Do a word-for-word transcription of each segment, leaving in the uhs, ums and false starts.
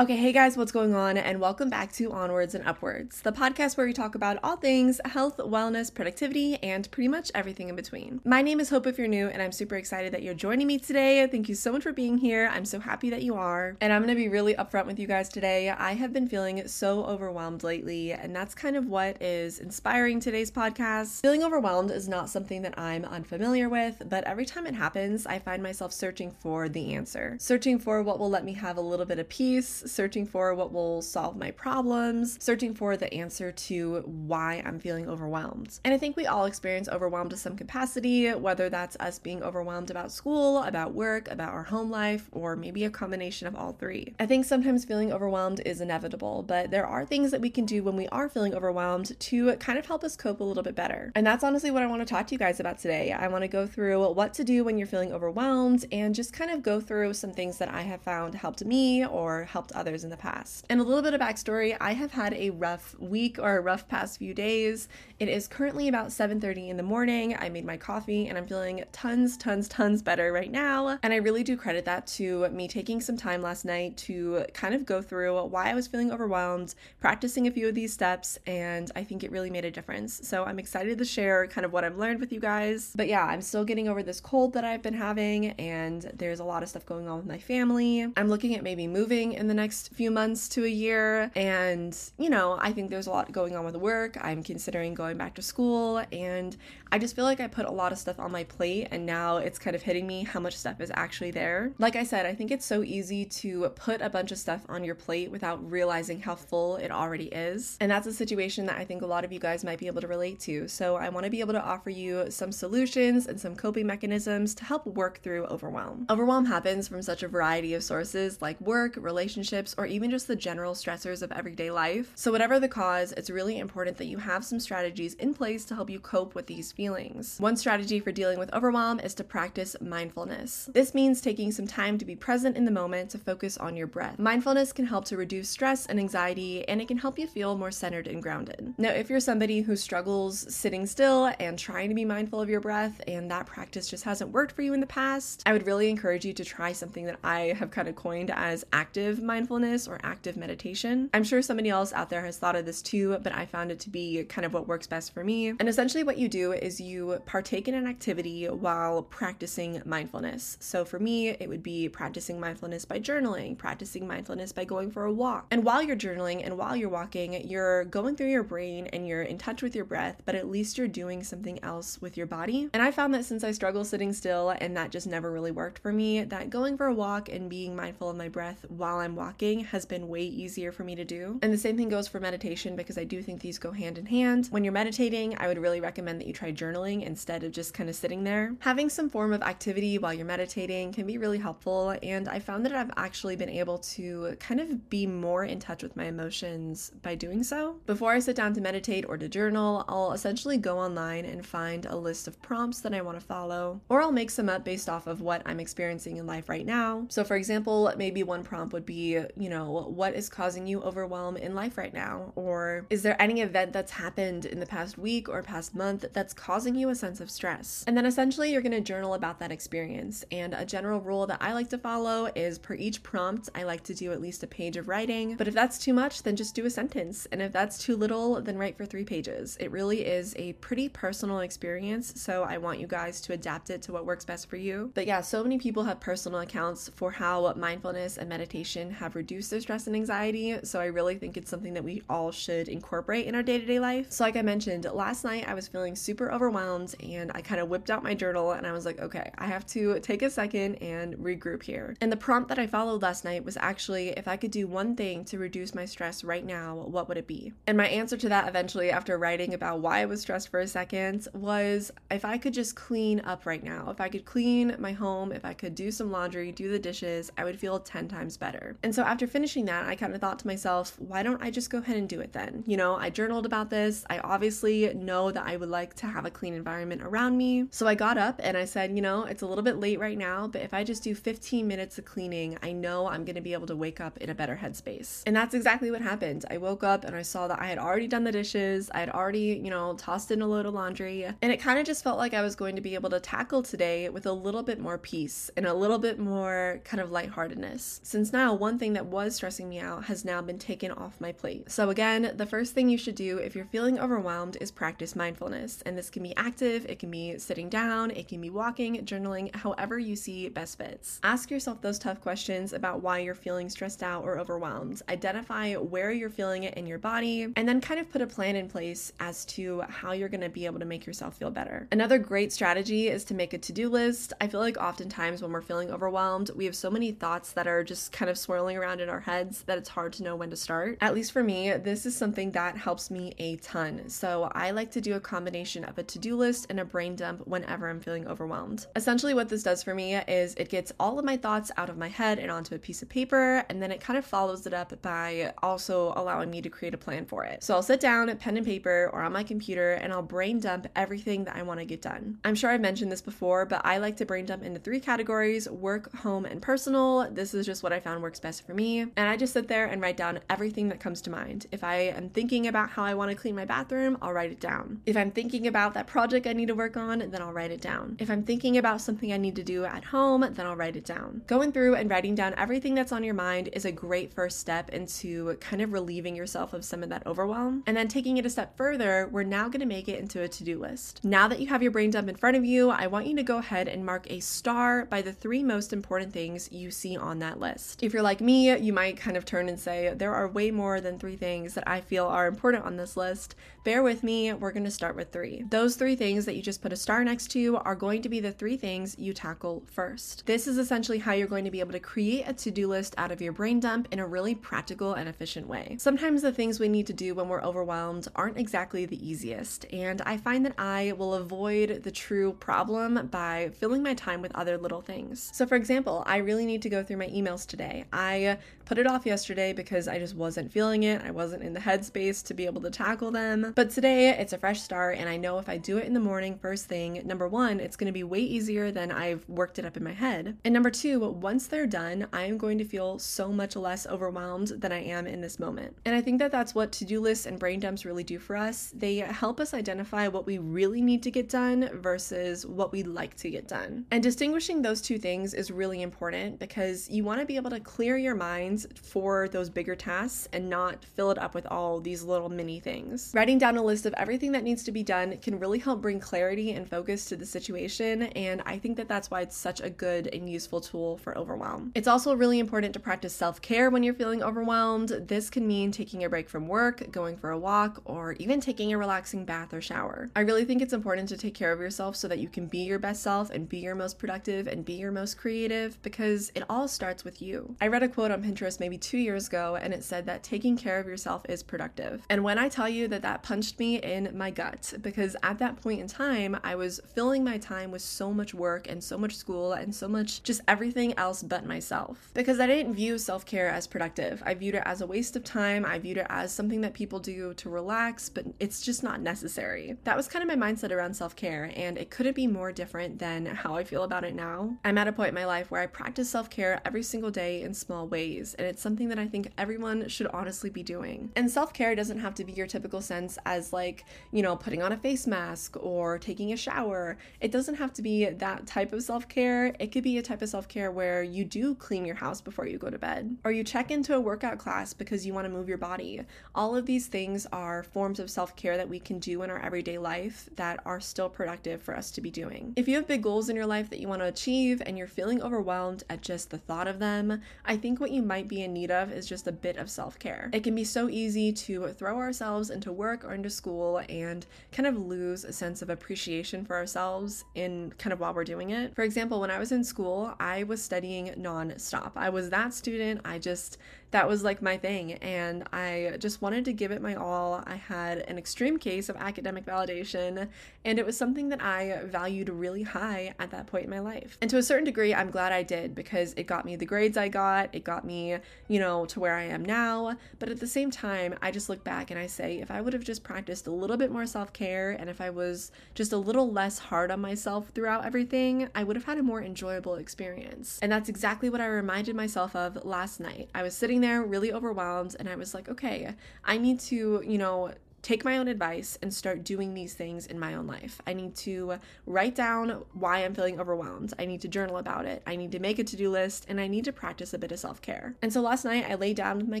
Okay, hey guys, what's going on? And welcome back to Onwards and Upwards, the podcast where we talk about all things health, wellness, productivity, and pretty much everything in between. My name is Hope if you're new, and I'm super excited that you're joining me today. Thank you so much for being here. I'm so happy that you are. And I'm going to be really upfront with you guys today. I have been feeling so overwhelmed lately, and that's kind of what is inspiring today's podcast. Feeling overwhelmed is not something that I'm unfamiliar with, but every time it happens, I find myself searching for the answer, searching for what will let me have a little bit of peace, searching for what will solve my problems, searching for the answer to why I'm feeling overwhelmed. And I think we all experience overwhelmed to some capacity, whether that's us being overwhelmed about school, about work, about our home life, or maybe a combination of all three. I think sometimes feeling overwhelmed is inevitable, but there are things that we can do when we are feeling overwhelmed to kind of help us cope a little bit better. And that's honestly what I want to talk to you guys about today. I want to go through what to do when you're feeling overwhelmed and just kind of go through some things that I have found helped me or helped others in the past. And a little bit of backstory, I have had a rough week or a rough past few days. It is currently about seven thirty in the morning. I made my coffee and I'm feeling tons, tons, tons better right now. And I really do credit that to me taking some time last night to kind of go through why I was feeling overwhelmed, practicing a few of these steps, and I think it really made a difference. So I'm excited to share kind of what I've learned with you guys. But yeah, I'm still getting over this cold that I've been having, and there's a lot of stuff going on with my family. I'm looking at maybe moving in the next next few months to a year. And, you know, I think there's a lot going on with work. I'm considering going back to school, and I just feel like I put a lot of stuff on my plate, and now it's kind of hitting me how much stuff is actually there. Like I said, I think it's so easy to put a bunch of stuff on your plate without realizing how full it already is. And that's a situation that I think a lot of you guys might be able to relate to. So I want to be able to offer you some solutions and some coping mechanisms to help work through overwhelm. Overwhelm happens from such a variety of sources like work, relationships, or even just the general stressors of everyday life. So whatever the cause, it's really important that you have some strategies in place to help you cope with these feelings. One strategy for dealing with overwhelm is to practice mindfulness. This means taking some time to be present in the moment, to focus on your breath. Mindfulness can help to reduce stress and anxiety, and it can help you feel more centered and grounded. Now, if you're somebody who struggles sitting still and trying to be mindful of your breath, and that practice just hasn't worked for you in the past, I would really encourage you to try something that I have kind of coined as active mindfulness mindfulness or active meditation. I'm sure somebody else out there has thought of this too, but I found it to be kind of what works best for me. And essentially what you do is you partake in an activity while practicing mindfulness. So for me, it would be practicing mindfulness by journaling, practicing mindfulness by going for a walk. And while you're journaling and while you're walking, you're going through your brain and you're in touch with your breath, but at least you're doing something else with your body. And I found that since I struggle sitting still and that just never really worked for me, that going for a walk and being mindful of my breath while I'm walking has been way easier for me to do. And the same thing goes for meditation, because I do think these go hand in hand. When you're meditating, I would really recommend that you try journaling instead of just kind of sitting there. Having some form of activity while you're meditating can be really helpful, and I found that I've actually been able to kind of be more in touch with my emotions by doing so. Before I sit down to meditate or to journal, I'll essentially go online and find a list of prompts that I want to follow, or I'll make some up based off of what I'm experiencing in life right now. So for example, maybe one prompt would be, you know, what is causing you overwhelm in life right now? Or is there any event that's happened in the past week or past month that's causing you a sense of stress? And then essentially you're going to journal about that experience. And a general rule that I like to follow is per each prompt, I like to do at least a page of writing. But if that's too much, then just do a sentence. And if that's too little, then write for three pages. It really is a pretty personal experience, so I want you guys to adapt it to what works best for you. But yeah, so many people have personal accounts for how mindfulness and meditation have have reduced their stress and anxiety, so I really think it's something that we all should incorporate in our day-to-day life. So like I mentioned, last night I was feeling super overwhelmed, and I kind of whipped out my journal and I was like, okay, I have to take a second and regroup here. And the prompt that I followed last night was actually, if I could do one thing to reduce my stress right now, what would it be? And my answer to that eventually, after writing about why I was stressed for a second, was if I could just clean up right now, if I could clean my home, if I could do some laundry, do the dishes, I would feel ten times better. And And so after finishing that, I kind of thought to myself, why don't I just go ahead and do it then? You know, I journaled about this. I obviously know that I would like to have a clean environment around me. So I got up and I said, you know, it's a little bit late right now, but if I just do fifteen minutes of cleaning, I know I'm going to be able to wake up in a better headspace. And that's exactly what happened. I woke up and I saw that I had already done the dishes. I had already, you know, tossed in a load of laundry. And it kind of just felt like I was going to be able to tackle today with a little bit more peace and a little bit more kind of lightheartedness. Since now, one something that was stressing me out has now been taken off my plate. So again, the first thing you should do if you're feeling overwhelmed is practice mindfulness. And this can be active, it can be sitting down, it can be walking, journaling, however you see best fits. Ask yourself those tough questions about why you're feeling stressed out or overwhelmed. Identify where you're feeling it in your body, and then kind of put a plan in place as to how you're gonna be able to make yourself feel better. Another great strategy is to make a to-do list. I feel like oftentimes when we're feeling overwhelmed, we have so many thoughts that are just kind of swirling around in our heads that it's hard to know when to start. At least for me, this is something that helps me a ton. So I like to do a combination of a to-do list and a brain dump whenever I'm feeling overwhelmed. Essentially what this does for me is it gets all of my thoughts out of my head and onto a piece of paper, and then it kind of follows it up by also allowing me to create a plan for it. So I'll sit down at pen and paper or on my computer and I'll brain dump everything that I want to get done. I'm sure I've mentioned this before, but I like to brain dump into three categories: work, home, and personal. This is just what I found works best for me. And I just sit there and write down everything that comes to mind. If I am thinking about how I want to clean my bathroom, I'll write it down. If I'm thinking about that project I need to work on, then I'll write it down. If I'm thinking about something I need to do at home, then I'll write it down. Going through and writing down everything that's on your mind is a great first step into kind of relieving yourself of some of that overwhelm. And then taking it a step further, we're now going to make it into a to-do list. Now that you have your brain dump in front of you, I want you to go ahead and mark a star by the three most important things you see on that list. If you're like me, you might kind of turn and say, there are way more than three things that I feel are important on this list. Bear with me, we're going to start with three. Those three things that you just put a star next to are going to be the three things you tackle first. This is essentially how you're going to be able to create a to-do list out of your brain dump in a really practical and efficient way. Sometimes the things we need to do when we're overwhelmed aren't exactly the easiest, and I find that I will avoid the true problem by filling my time with other little things. So for example, I really need to go through my emails today. I put it off yesterday because I just wasn't feeling it. I wasn't in the headspace to be able to tackle them. But today it's a fresh start, and I know if I do it in the morning first thing, number one, it's going to be way easier than I've worked it up in my head. And number two, once they're done, I am going to feel so much less overwhelmed than I am in this moment. And I think that that's what to-do lists and brain dumps really do for us. They help us identify what we really need to get done versus what we like to get done. And distinguishing those two things is really important because you want to be able to clear your mind for those bigger tasks and not fill it up with all these little mini things. Writing down a list of everything that needs to be done can really help bring clarity and focus to the situation, and I think that that's why it's such a good and useful tool for overwhelm. It's also really important to practice self-care when you're feeling overwhelmed. This can mean taking a break from work, going for a walk, or even taking a relaxing bath or shower. I really think it's important to take care of yourself so that you can be your best self and be your most productive and be your most creative, because it all starts with you. I read a quote on Pinterest maybe two years ago, and it said that taking care of yourself is productive. And when I tell you that, that punched me in my gut, because at that point in time, I was filling my time with so much work and so much school and so much just everything else but myself, because I didn't view self-care as productive. I viewed it as a waste of time. I viewed it as something that people do to relax, but it's just not necessary. That was kind of my mindset around self-care, and it couldn't be more different than how I feel about it now. I'm at a point in my life where I practice self-care every single day in small ways, and it's something that I think everyone should honestly be doing. And self-care doesn't have to be your typical sense as like, you know, putting on a face mask or taking a shower. It doesn't have to be that type of self-care. It could be a type of self-care where where you do clean your house before you go to bed, or you check into a workout class because you want to move your body. All of these things are forms of self-care that we can do in our everyday life that are still productive for us to be doing. If you have big goals in your life that you want to achieve and you're feeling overwhelmed at just the thought of them, I think what you might be in need of is just a bit of self-care. It can be so easy to throw ourselves into work or into school and kind of lose a sense of appreciation for ourselves in kind of while we're doing it. For example, when I was in school, I was studying non-stop. I was that student. I just That was like my thing, and I just wanted to give it my all. I had an extreme case of academic validation, and it was something that I valued really high at that point in my life. And to a certain degree, I'm glad I did, because it got me the grades I got, it got me, you know, to where I am now. But at the same time, I just look back and I say, if I would have just practiced a little bit more self-care, and if I was just a little less hard on myself throughout everything, I would have had a more enjoyable experience. And that's exactly what I reminded myself of last night. I was sitting there really overwhelmed, and I was like, okay, I need to, you know, take my own advice and start doing these things in my own life. I need to write down why I'm feeling overwhelmed. I need to journal about it. I need to make a to-do list, and I need to practice a bit of self-care. And so last night I lay down with my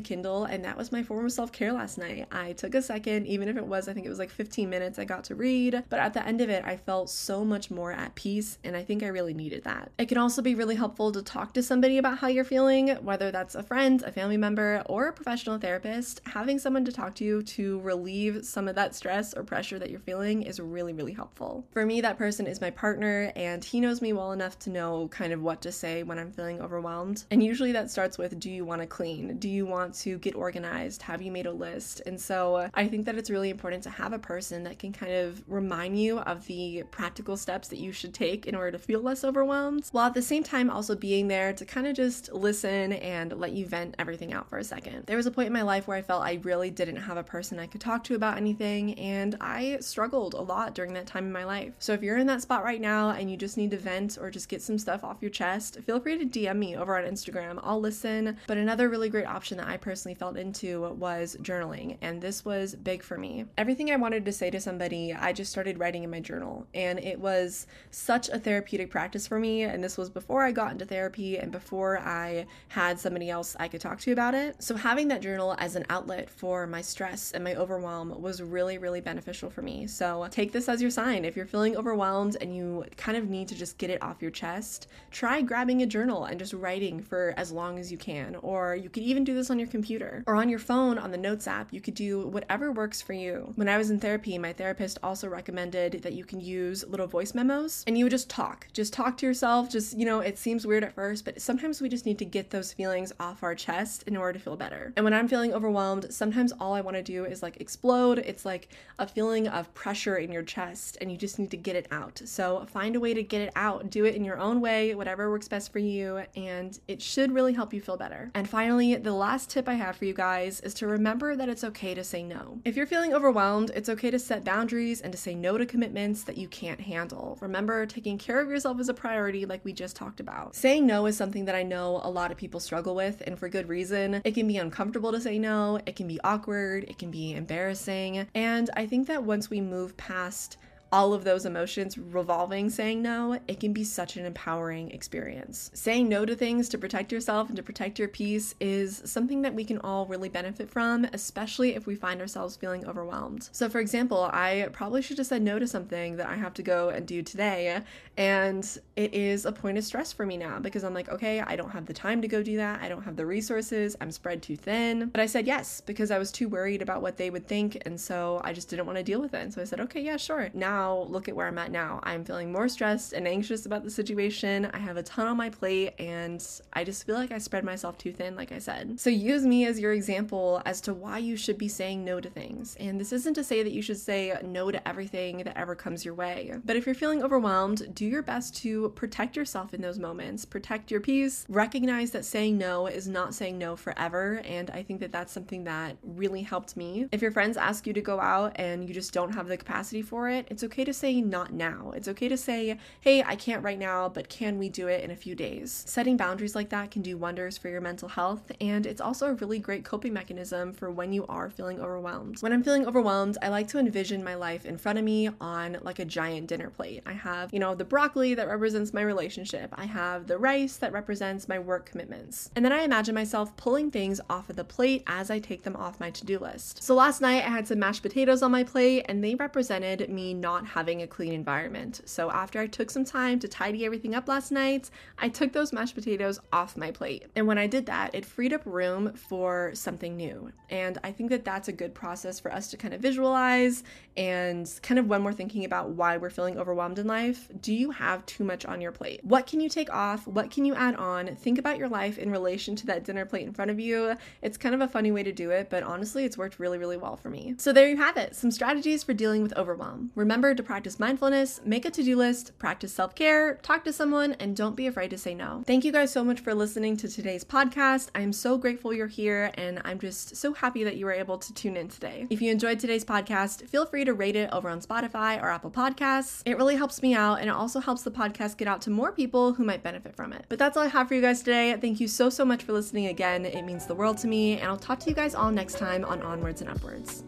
Kindle, and that was my form of self-care last night. I took a second, even if it was, I think it was like fifteen minutes I got to read, but at the end of it, I felt so much more at peace, and I think I really needed that. It can also be really helpful to talk to somebody about how you're feeling, whether that's a friend, a family member, or a professional therapist. Having someone to talk to you to relieve some of that stress or pressure that you're feeling is really, really helpful. For me, that person is my partner, and he knows me well enough to know kind of what to say when I'm feeling overwhelmed. And usually that starts with, do you want to clean? Do you want to get organized? Have you made a list? And so I think that it's really important to have a person that can kind of remind you of the practical steps that you should take in order to feel less overwhelmed, while at the same time also being there to kind of just listen and let you vent everything out for a second. There was a point in my life where I felt I really didn't have a person I could talk to about about anything, and I struggled a lot during that time in my life. So if you're in that spot right now and you just need to vent or just get some stuff off your chest, feel free to D M me over on Instagram. I'll listen. But another really great option that I personally felt into was journaling, and this was big for me. Everything I wanted to say to somebody, I just started writing in my journal, and it was such a therapeutic practice for me, and this was before I got into therapy and before I had somebody else I could talk to about it. So having that journal as an outlet for my stress and my overwhelm was really, really beneficial for me. So take this as your sign. If you're feeling overwhelmed and you kind of need to just get it off your chest, try grabbing a journal and just writing for as long as you can. Or you could even do this on your computer or on your phone on the Notes app. You could do whatever works for you. When I was in therapy, my therapist also recommended that you can use little voice memos, and you would just talk. Just talk to yourself. Just, you know, it seems weird at first, but sometimes we just need to get those feelings off our chest in order to feel better. And when I'm feeling overwhelmed, sometimes all I want to do is like explode. It's like a feeling of pressure in your chest, and you just need to get it out. So find a way to get it out. Do it in your own way, whatever works best for you, and it should really help you feel better. And finally, the last tip I have for you guys is to remember that it's okay to say no. If you're feeling overwhelmed, it's okay to set boundaries and to say no to commitments that you can't handle. Remember, taking care of yourself is a priority, like we just talked about. Saying no is something that I know a lot of people struggle with, and for good reason. It can be uncomfortable to say no. It can be awkward. It can be embarrassing. And I think that once we move past all of those emotions revolving saying no, it can be such an empowering experience. Saying no to things to protect yourself and to protect your peace is something that we can all really benefit from, especially if we find ourselves feeling overwhelmed. So for example, I probably should have said no to something that I have to go and do today, and it is a point of stress for me now because I'm like, okay, I don't have the time to go do that. I don't have the resources. I'm spread too thin. But I said yes because I was too worried about what they would think, and so I just didn't want to deal with it. And so I said, okay, yeah, sure. Now look at where I'm at now. I'm feeling more stressed and anxious about the situation. I have a ton on my plate, and I just feel like I spread myself too thin, like I said. So use me as your example as to why you should be saying no to things. And this isn't to say that you should say no to everything that ever comes your way. But if you're feeling overwhelmed, do your best to protect yourself in those moments. Protect your peace. Recognize that saying no is not saying no forever. And I think that that's something that really helped me. If your friends ask you to go out and you just don't have the capacity for it, it's okay. It's okay to say not now. It's okay to say, hey, I can't right now, but can we do it in a few days? Setting boundaries like that can do wonders for your mental health, and it's also a really great coping mechanism for when you are feeling overwhelmed. When I'm feeling overwhelmed, I like to envision my life in front of me on like a giant dinner plate. I have, you know, the broccoli that represents my relationship. I have the rice that represents my work commitments. And then I imagine myself pulling things off of the plate as I take them off my to-do list. So last night I had some mashed potatoes on my plate, and they represented me not having a clean environment. So after I took some time to tidy everything up last night, I took those mashed potatoes off my plate. And when I did that, it freed up room for something new. And I think that that's a good process for us to kind of visualize, and kind of when we're thinking about why we're feeling overwhelmed in life, do you have too much on your plate? What can you take off? What can you add on? Think about your life in relation to that dinner plate in front of you. It's kind of a funny way to do it, but honestly, it's worked really, really well for me. So there you have it, some strategies for dealing with overwhelm. Remember to practice mindfulness, make a to-do list, practice self-care, talk to someone, and don't be afraid to say no. Thank you guys so much for listening to today's podcast. I'm so grateful you're here, and I'm just so happy that you were able to tune in today. If you enjoyed today's podcast, feel free to rate it over on Spotify or Apple Podcasts. It really helps me out, and it also helps the podcast get out to more people who might benefit from it. But that's all I have for you guys today. Thank you so, so much for listening again. It means the world to me, and I'll talk to you guys all next time on Onwards and Upwards.